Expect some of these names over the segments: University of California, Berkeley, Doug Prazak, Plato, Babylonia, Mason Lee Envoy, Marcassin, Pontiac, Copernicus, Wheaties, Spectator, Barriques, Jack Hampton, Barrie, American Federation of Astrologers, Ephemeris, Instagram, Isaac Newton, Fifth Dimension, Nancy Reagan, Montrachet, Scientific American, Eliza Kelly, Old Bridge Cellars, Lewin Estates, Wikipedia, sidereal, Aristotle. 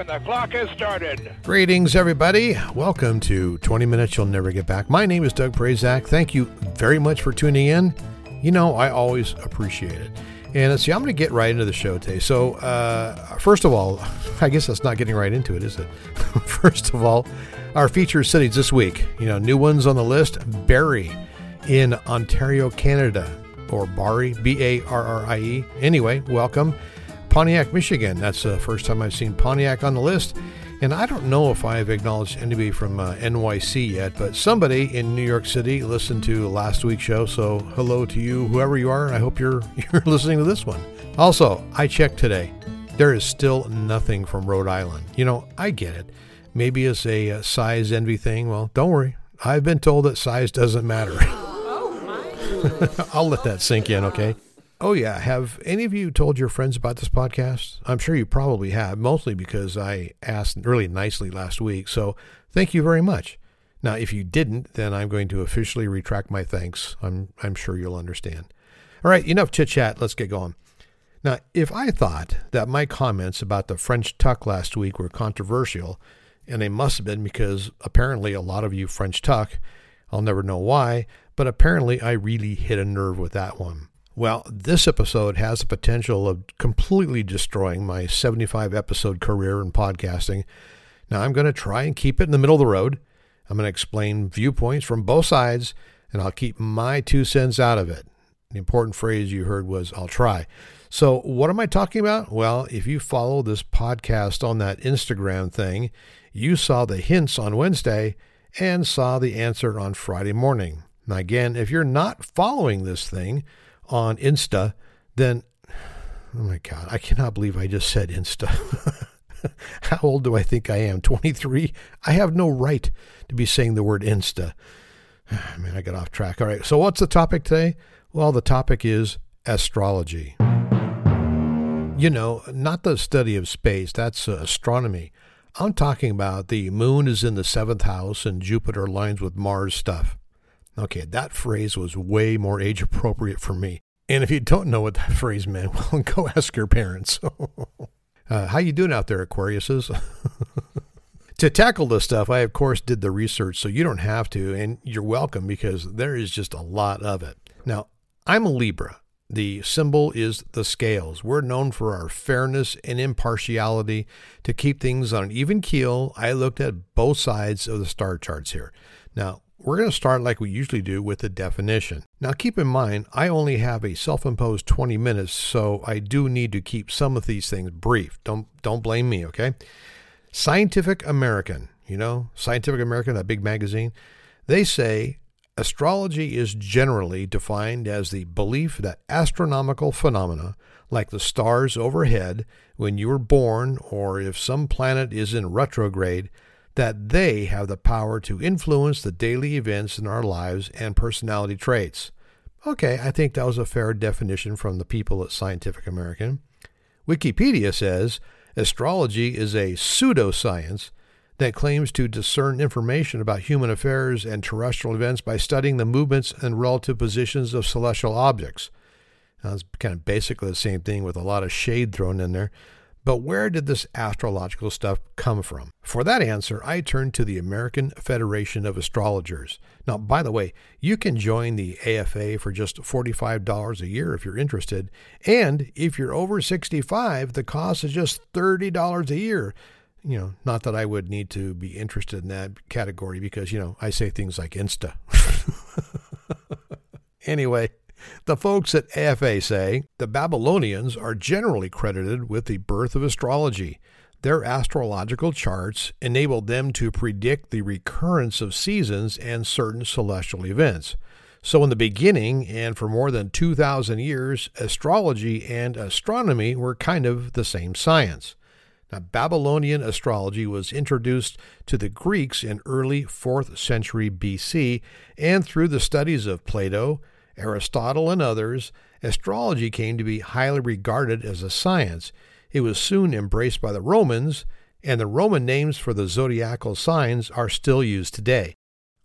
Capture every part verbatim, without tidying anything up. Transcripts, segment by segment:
eleven. The clock has started. Greetings, everybody. Welcome to twenty minutes You'll Never Get Back. My name is Doug Prazak. Thank you very much for tuning in. You know, I always appreciate it. And let's see, I'm going to get right into the show today. So, uh, first of all, I guess that's not getting right into it, is it? First of all, our featured cities this week. You know, new ones on the list. Barrie in Ontario, Canada. Or Barrie, B A R R I E. Anyway, welcome. Pontiac, Michigan. That's the first time I've seen Pontiac on the list. And I don't know if I've acknowledged anybody from uh, N Y C yet, but somebody in New York City listened to last week's show. So hello to you, whoever you are. And I hope you're you're listening to this one. Also, I checked today. There is still nothing from Rhode Island. You know, I get it. Maybe it's a uh, size envy thing. Well, don't worry. I've been told that size doesn't matter. Oh my! I'll let that sink in, okay? Oh, yeah. Have any of you told your friends about this podcast? I'm sure you probably have, mostly because I asked really nicely last week. So thank you very much. Now, if you didn't, then I'm going to officially retract my thanks. I'm I'm sure you'll understand. All right, enough chit-chat. Let's get going. Now, if I thought that my comments about the French tuck last week were controversial, and they must have been because apparently a lot of you French tuck, I'll never know why, but apparently I really hit a nerve with that one. Well, this episode has the potential of completely destroying my seventy-five episode career in podcasting. Now, I'm going to try and keep it in the middle of the road. I'm going to explain viewpoints from both sides, and I'll keep my two cents out of it. The important phrase you heard was, I'll try. So what am I talking about? Well, if you follow this podcast on that Instagram thing, you saw the hints on Wednesday and saw the answer on Friday morning. Now, again, if you're not following this thing on Insta, then, oh my God, I cannot believe I just said Insta. How old do I think I am? twenty-three? I have no right to be saying the word Insta. Man, I got off track. All right, so what's the topic today? Well, the topic is astrology. You know, not the study of space, that's uh, astronomy. I'm talking about the moon is in the seventh house and Jupiter aligns with Mars stuff. Okay, that phrase was way more age-appropriate for me. And if you don't know what that phrase meant, well, go ask your parents. uh, how you doing out there, Aquariuses? To tackle this stuff, I, of course, did the research, so you don't have to, and you're welcome because there is just a lot of it. Now, I'm a Libra. The symbol is the scales. We're known for our fairness and impartiality. To keep things on an even keel, I looked at both sides of the star charts here. Now, we're going to start like we usually do with the definition. Now keep in mind, I only have a self-imposed twenty minutes, so I do need to keep some of these things brief. Don't don't blame me, okay? Scientific American, you know, Scientific American, that big magazine, they say astrology is generally defined as the belief that astronomical phenomena, like the stars overhead when you were born or if some planet is in retrograde, that they have the power to influence the daily events in our lives and personality traits. Okay, I think that was a fair definition from the people at Scientific American. Wikipedia says, astrology is a pseudoscience that claims to discern information about human affairs and terrestrial events by studying the movements and relative positions of celestial objects. Now, it's kind of basically the same thing with a lot of shade thrown in there. But where did this astrological stuff come from? For that answer, I turned to the American Federation of Astrologers. Now, by the way, you can join the A F A for just forty-five dollars a year if you're interested. And if you're over sixty-five, the cost is just thirty dollars a year. You know, not that I would need to be interested in that category because, you know, I say things like Insta. Anyway. The folks at A F A say the Babylonians are generally credited with the birth of astrology. Their astrological charts enabled them to predict the recurrence of seasons and certain celestial events. So in the beginning, and for more than two thousand years, astrology and astronomy were kind of the same science. Now, Babylonian astrology was introduced to the Greeks in early fourth century B C, and through the studies of Plato, Aristotle, and others, astrology came to be highly regarded as a science. It was soon embraced by the Romans, and the Roman names for the zodiacal signs are still used today.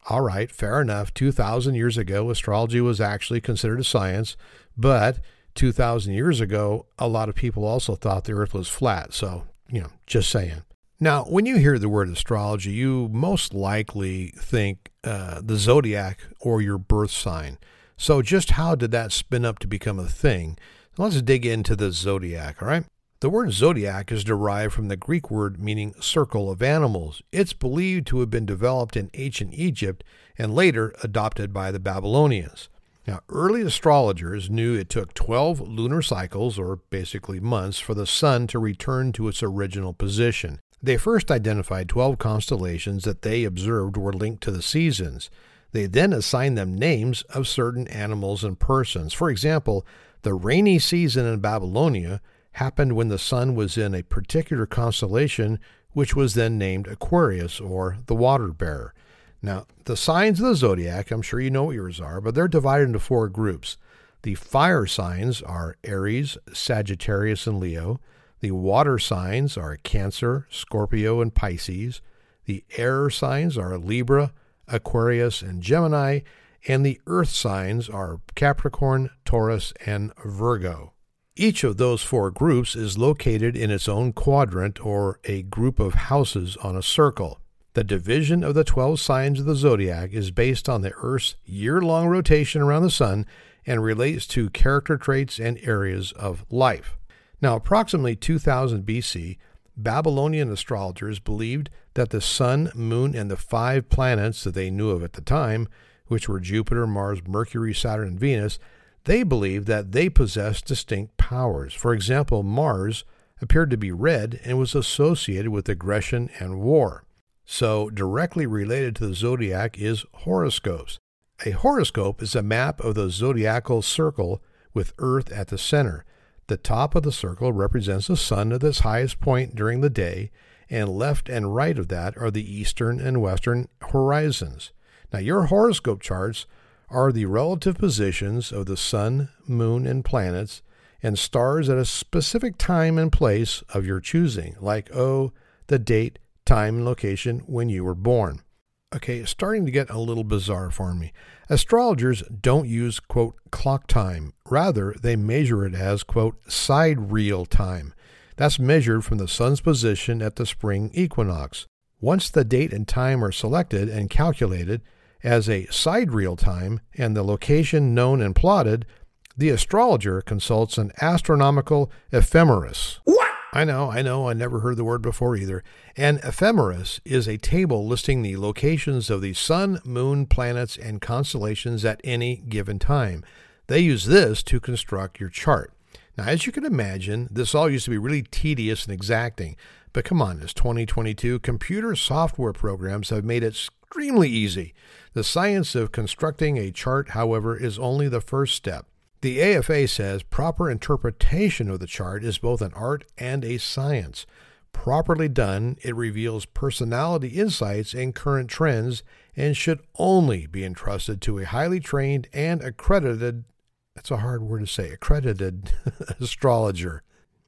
All right, fair enough. two thousand years ago, astrology was actually considered a science, but two thousand years ago, a lot of people also thought the earth was flat. So, you know, just saying. Now, when you hear the word astrology, you most likely think uh, the zodiac or your birth sign. So just how did that spin up to become a thing? Let's dig into the zodiac, all right? The word zodiac is derived from the Greek word meaning circle of animals. It's believed to have been developed in ancient Egypt and later adopted by the Babylonians. Now, early astrologers knew it took twelve lunar cycles, or basically months, for the sun to return to its original position. They first identified twelve constellations that they observed were linked to the seasons. They then assigned them names of certain animals and persons. For example, the rainy season in Babylonia happened when the sun was in a particular constellation, which was then named Aquarius, or the water bearer. Now, the signs of the zodiac, I'm sure you know what yours are, but they're divided into four groups. The fire signs are Aries, Sagittarius, and Leo. The water signs are Cancer, Scorpio, and Pisces. The air signs are Libra, Aquarius, and Gemini. And the earth signs are Capricorn, Taurus, and Virgo. Each of those four groups is located in its own quadrant, or a group of houses on a circle. The division of the twelve signs of the zodiac is based on the Earth's year-long rotation around the sun and relates to character traits and areas of life. Now, approximately two thousand B C, Babylonian astrologers believed that the sun, moon, and the five planets that they knew of at the time, which were Jupiter, Mars, Mercury, Saturn, and Venus, they believed that they possessed distinct powers. For example, Mars appeared to be red and was associated with aggression and war. So directly related to the zodiac is horoscopes. A horoscope is a map of the zodiacal circle with Earth at the center. The top of the circle represents the sun at its highest point during the day, and left and right of that are the eastern and western horizons. Now, your horoscope charts are the relative positions of the sun, moon, and planets, and stars at a specific time and place of your choosing, like, oh, the date, time, and location when you were born. Okay, it's starting to get a little bizarre for me. Astrologers don't use, quote, clock time. Rather, they measure it as, quote, sidereal time. That's measured from the sun's position at the spring equinox. Once the date and time are selected and calculated as a sidereal time and the location known and plotted, the astrologer consults an astronomical ephemeris. What? I know, I know, I never heard the word before either. An ephemeris is a table listing the locations of the sun, moon, planets, and constellations at any given time. They use this to construct your chart. Now, as you can imagine, this all used to be really tedious and exacting. But come on, it's twenty twenty-two. Computer software programs have made it extremely easy. The science of constructing a chart, however, is only the first step. The A F A says proper interpretation of the chart is both an art and a science. Properly done, it reveals personality insights and current trends and should only be entrusted to a highly trained and accredited, that's a hard word to say, accredited astrologer.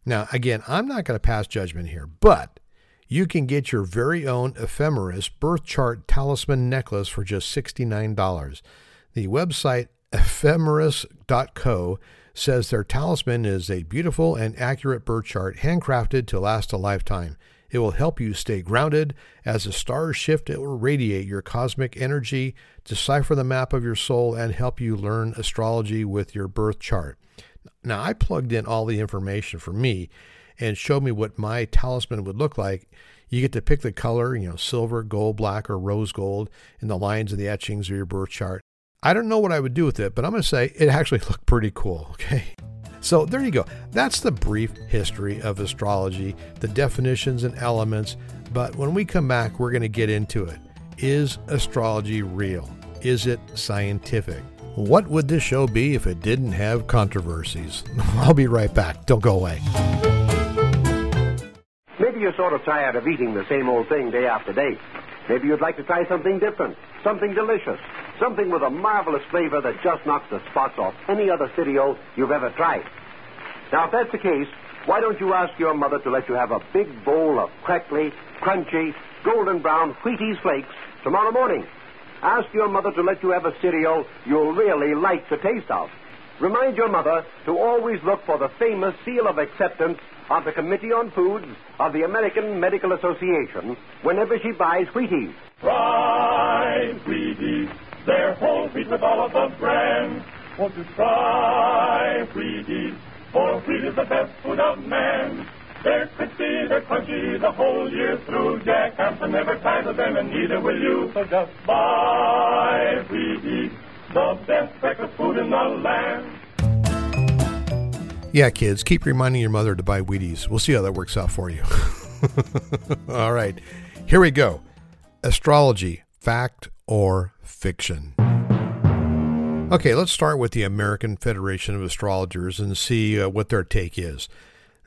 Now, again, I'm not going to pass judgment here, but you can get your very own Ephemeris birth chart talisman necklace for just sixty-nine dollars. The website ephemeris dot co says their talisman is a beautiful and accurate birth chart handcrafted to last a lifetime. It will help you stay grounded. As the stars shift, it will radiate your cosmic energy, decipher the map of your soul, and help you learn astrology with your birth chart. Now, I plugged in all the information for me and showed me what my talisman would look like. You get to pick the color, you know, silver, gold, black, or rose gold, and the lines and the etchings of your birth chart. I don't know what I would do with it, but I'm going to say it actually looked pretty cool, okay? So there you go. That's the brief history of astrology, the definitions and elements. But when we come back, we're going to get into it. Is astrology real? Is it scientific? What would this show be if it didn't have controversies? I'll be right back. Don't go away. Maybe you're sort of tired of eating the same old thing day after day. Maybe you'd like to try something different, something delicious. Something with a marvelous flavor that just knocks the spots off any other cereal you've ever tried. Now, if that's the case, why don't you ask your mother to let you have a big bowl of crackly, crunchy, golden brown Wheaties flakes tomorrow morning? Ask your mother to let you have a cereal you'll really like the taste of. Remind your mother to always look for the famous seal of acceptance of the Committee on Foods of the American Medical Association whenever she buys Wheaties. Try Wheaties. They're whole wheat with all of the brands. Won't you try Wheaties? For wheat is the best food of man. They're crispy, they're crunchy the whole year through. Jack Hampton never tires of them, and neither will you. So just buy Wheaties, the best breakfast food in the land. Yeah, kids, keep reminding your mother to buy Wheaties. We'll see how that works out for you. All right, here we go. Astrology, fact or fiction? Okay, let's start with the American Federation of Astrologers and see uh, what their take is.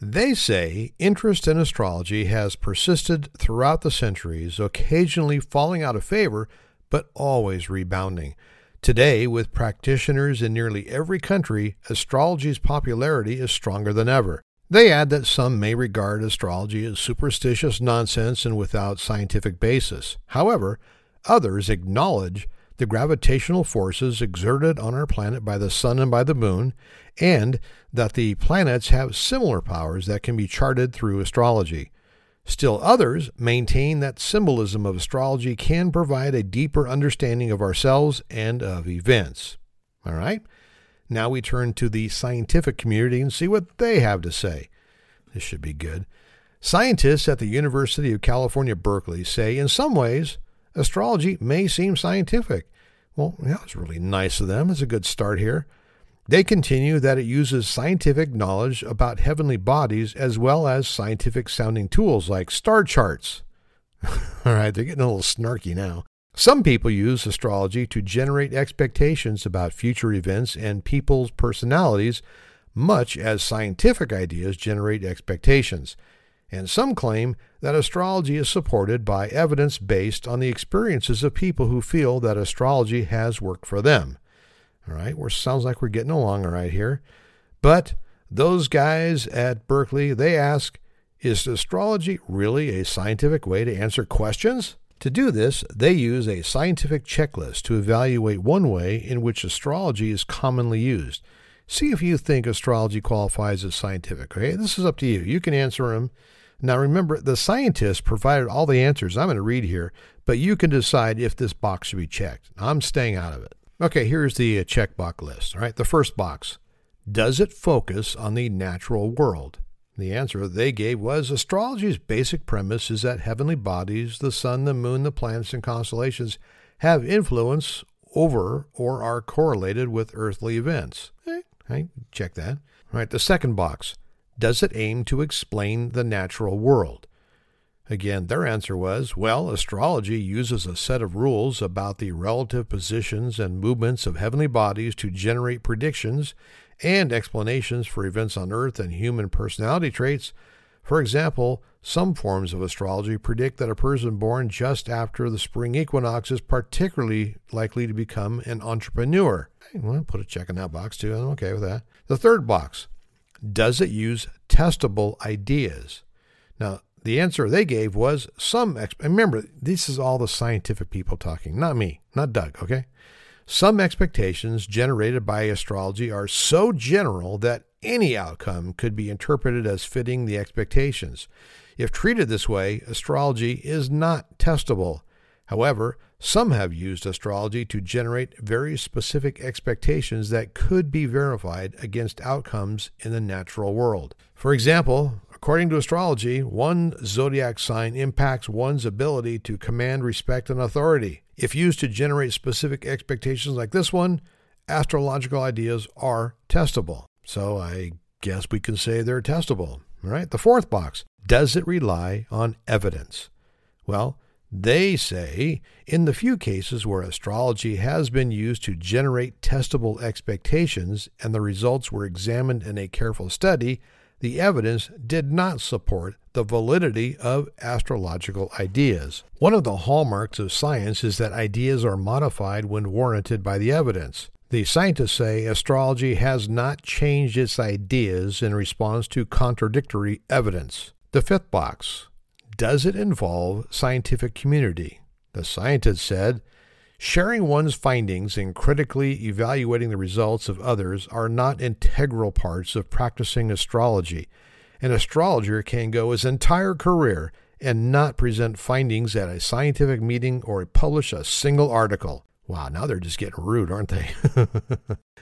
They say interest in astrology has persisted throughout the centuries, occasionally falling out of favor, but always rebounding. Today, with practitioners in nearly every country, astrology's popularity is stronger than ever. They add that some may regard astrology as superstitious nonsense and without scientific basis. However, others acknowledge the gravitational forces exerted on our planet by the sun and by the moon, and that the planets have similar powers that can be charted through astrology. Still others maintain that symbolism of astrology can provide a deeper understanding of ourselves and of events. All right, now we turn to the scientific community and see what they have to say. This should be good. Scientists at the University of California, Berkeley say, in some ways, astrology may seem scientific. Well, that was really nice of them. It's a good start here. They continue that it uses scientific knowledge about heavenly bodies as well as scientific-sounding tools like star charts. All right, they're getting a little snarky now. Some people use astrology to generate expectations about future events and people's personalities, much as scientific ideas generate expectations. And some claim that astrology is supported by evidence based on the experiences of people who feel that astrology has worked for them. All right, we're sounds like we're getting along all right here. But those guys at Berkeley, they ask, is astrology really a scientific way to answer questions? To do this, they use a scientific checklist to evaluate one way in which astrology is commonly used. See if you think astrology qualifies as scientific, okay? This is up to you. You can answer them. Now remember, the scientists provided all the answers. I'm going to read here, but you can decide if this box should be checked. I'm staying out of it. Okay, here's the checkbox list. All right, the first box. Does it focus on the natural world? The answer they gave was astrology's basic premise is that heavenly bodies, the sun, the moon, the planets, and constellations have influence over or are correlated with earthly events. Eh, right, check that. All right, the second box. Does it aim to explain the natural world? Again, their answer was, well, astrology uses a set of rules about the relative positions and movements of heavenly bodies to generate predictions and explanations for events on Earth and human personality traits. For example, some forms of astrology predict that a person born just after the spring equinox is particularly likely to become an entrepreneur. I want to put a check in that box, too. I'm okay with that. The third box, does it use testable ideas? Now, the answer they gave was some, exp- remember, this is all the scientific people talking, not me, not Doug, okay? Some expectations generated by astrology are so general that any outcome could be interpreted as fitting the expectations. If treated this way, astrology is not testable. However, some have used astrology to generate very specific expectations that could be verified against outcomes in the natural world. For example, according to astrology, one zodiac sign impacts one's ability to command respect and authority. If used to generate specific expectations like this one, astrological ideas are testable. So I guess we can say they're testable. All right. The fourth box, does it rely on evidence? Well, they say in the few cases where astrology has been used to generate testable expectations and the results were examined in a careful study, the evidence did not support the validity of astrological ideas. One of the hallmarks of science is that ideas are modified when warranted by the evidence. The scientists say astrology has not changed its ideas in response to contradictory evidence. The fifth box, does it involve scientific community? The scientists said, sharing one's findings and critically evaluating the results of others are not integral parts of practicing astrology, an astrologer can go his entire career and not present findings at a scientific meeting or publish a single article. Wow, now they're just getting rude, aren't they?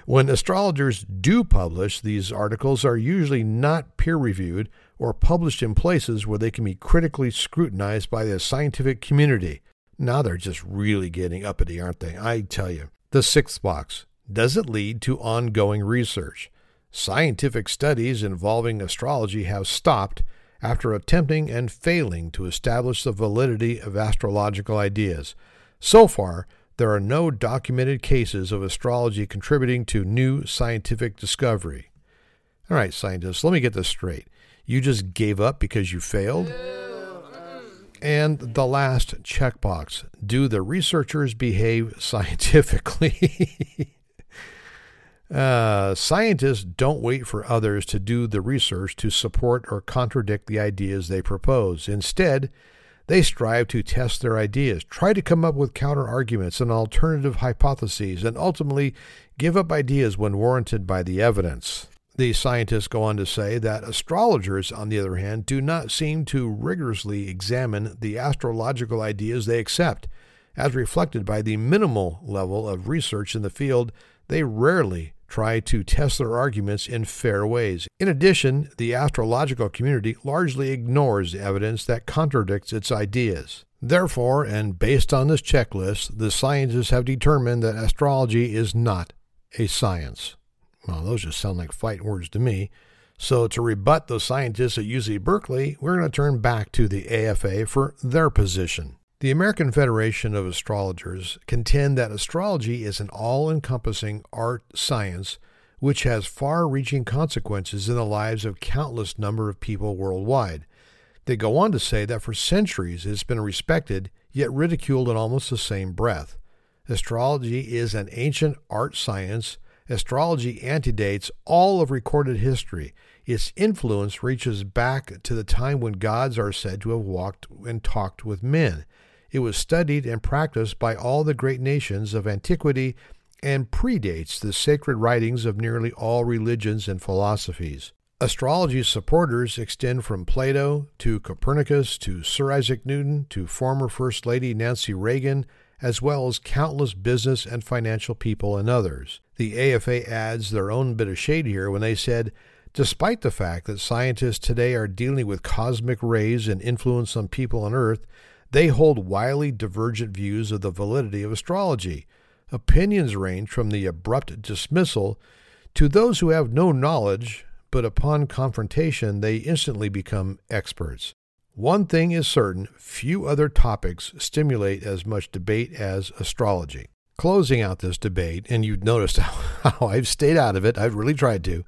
When astrologers do publish, these articles are usually not peer-reviewed or published in places where they can be critically scrutinized by the scientific community. Now they're just really getting uppity, aren't they? I tell you. The sixth box. Does it lead to ongoing research? Scientific studies involving astrology have stopped after attempting and failing to establish the validity of astrological ideas. So far, there are no documented cases of astrology contributing to new scientific discovery. All right, scientists, let me get this straight. You just gave up because you failed? And the last checkbox, do the researchers behave scientifically? Uh, scientists don't wait for others to do the research to support or contradict the ideas they propose. Instead, they strive to test their ideas, try to come up with counter-arguments and alternative hypotheses, and ultimately give up ideas when warranted by the evidence. These scientists go on to say that astrologers, on the other hand, do not seem to rigorously examine the astrological ideas they accept. As reflected by the minimal level of research in the field, they rarely try to test their arguments in fair ways. In addition, the astrological community largely ignores evidence that contradicts its ideas. Therefore, and based on this checklist, the scientists have determined that astrology is not a science. Well, those just sound like fight words to me. So to rebut those scientists at U C Berkeley, we're going to turn back to the A F A for their position. The American Federation of Astrologers contend that astrology is an all-encompassing art science which has far-reaching consequences in the lives of countless number of people worldwide. They go on to say that for centuries it's been respected, yet ridiculed in almost the same breath. Astrology is an ancient art science. Astrology antedates all of recorded history. Its influence reaches back to the time when gods are said to have walked and talked with men. It was studied and practiced by all the great nations of antiquity and predates the sacred writings of nearly all religions and philosophies. Astrology's supporters extend from Plato to Copernicus to Sir Isaac Newton to former First Lady Nancy Reagan, as well as countless business and financial people and others. The A F A adds their own bit of shade here when they said, despite the fact that scientists today are dealing with cosmic rays and influence on people on Earth, they hold wildly divergent views of the validity of astrology. Opinions range from the abrupt dismissal to those who have no knowledge, but upon confrontation, they instantly become experts. One thing is certain, few other topics stimulate as much debate as astrology. Closing out this debate, and you've noticed how, how I've stayed out of it, I've really tried to,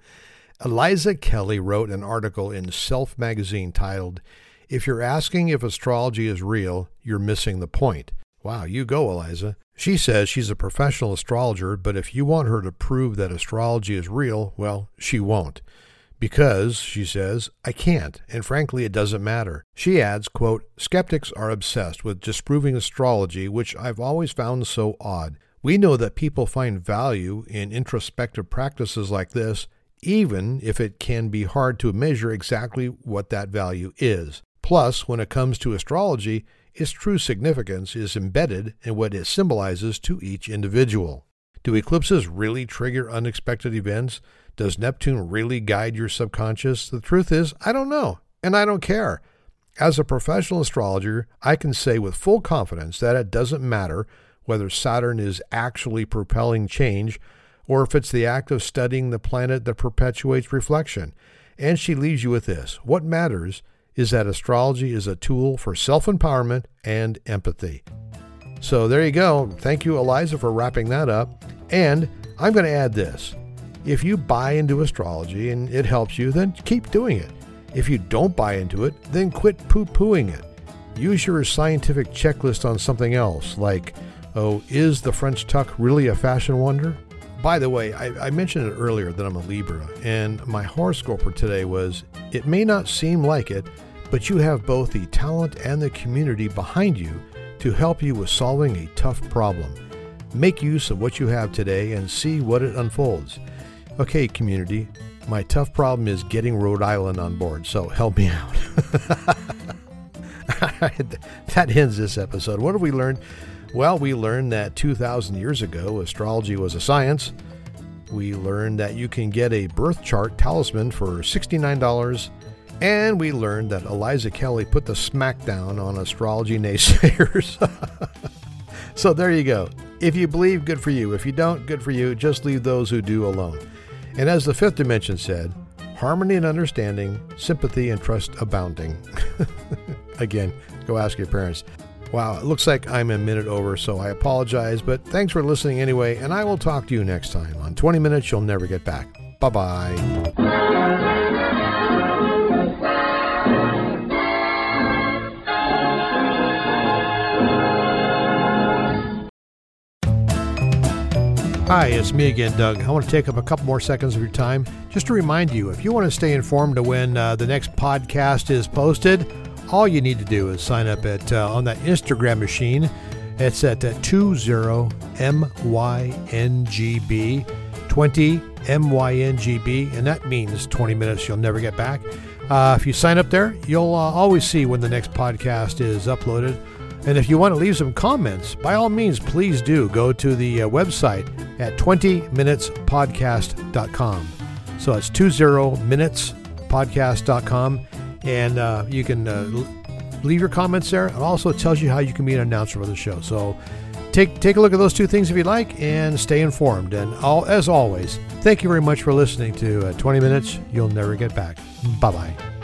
Eliza Kelly wrote an article in Self magazine titled, "If you're asking if astrology is real, you're missing the point." Wow, you go, Eliza. She says she's a professional astrologer, but if you want her to prove that astrology is real, well, she won't. Because, she says, I can't, and frankly, it doesn't matter. She adds, quote, skeptics are obsessed with disproving astrology, which I've always found so odd. We know that people find value in introspective practices like this, even if it can be hard to measure exactly what that value is. Plus, when it comes to astrology, its true significance is embedded in what it symbolizes to each individual. Do eclipses really trigger unexpected events? Does Neptune really guide your subconscious? The truth is, I don't know, and I don't care. As a professional astrologer, I can say with full confidence that it doesn't matter whether Saturn is actually propelling change or if it's the act of studying the planet that perpetuates reflection. And she leaves you with this. What matters is that astrology is a tool for self-empowerment and empathy. So there you go. Thank you, Eliza, for wrapping that up. And I'm going to add this. If you buy into astrology and it helps you, then keep doing it. If you don't buy into it, then quit poo-pooing it. Use your scientific checklist on something else, like, oh, is the French tuck really a fashion wonder? By the way, I, I mentioned it earlier that I'm a Libra, and my horoscope for today was, it may not seem like it, but you have both the talent and the community behind you to help you with solving a tough problem. Make use of what you have today and see what it unfolds. Okay, community, My tough problem is getting Rhode Island on board, so help me out. That ends this episode. What have we learned? Well, we learned that two thousand years ago, astrology was a science. We learned that you can get a birth chart talisman for sixty-nine dollars. And we learned that Eliza Kelly put the smackdown on astrology naysayers. So there you go. If you believe, good for you. If you don't, good for you. Just leave those who do alone. And as the Fifth Dimension said, harmony and understanding, sympathy and trust abounding. Again, go ask your parents. Wow, it looks like I'm a minute over, so I apologize, but thanks for listening anyway, and I will talk to you next time on twenty Minutes You'll Never Get Back. Bye-bye. Hi, it's me again, Doug. I want to take up a couple more seconds of your time just to remind you, if you want to stay informed of when uh, the next podcast is posted, all you need to do is sign up at uh, on that Instagram machine. It's at uh, twenty M Y N G B, twenty M Y N G B, and that means twenty Minutes You'll Never Get Back. Uh, if you sign up there, you'll uh, always see when the next podcast is uploaded. And if you want to leave some comments, by all means, please do go to the uh, website at twenty minutes podcast dot com. So it's twenty minutes podcast dot com. And uh, you can uh, leave your comments there. It also tells you how you can be an announcer for the show. So take take a look at those two things if you'd like and stay informed. And all, as always, thank you very much for listening to uh, twenty Minutes You'll Never Get Back. Bye-bye.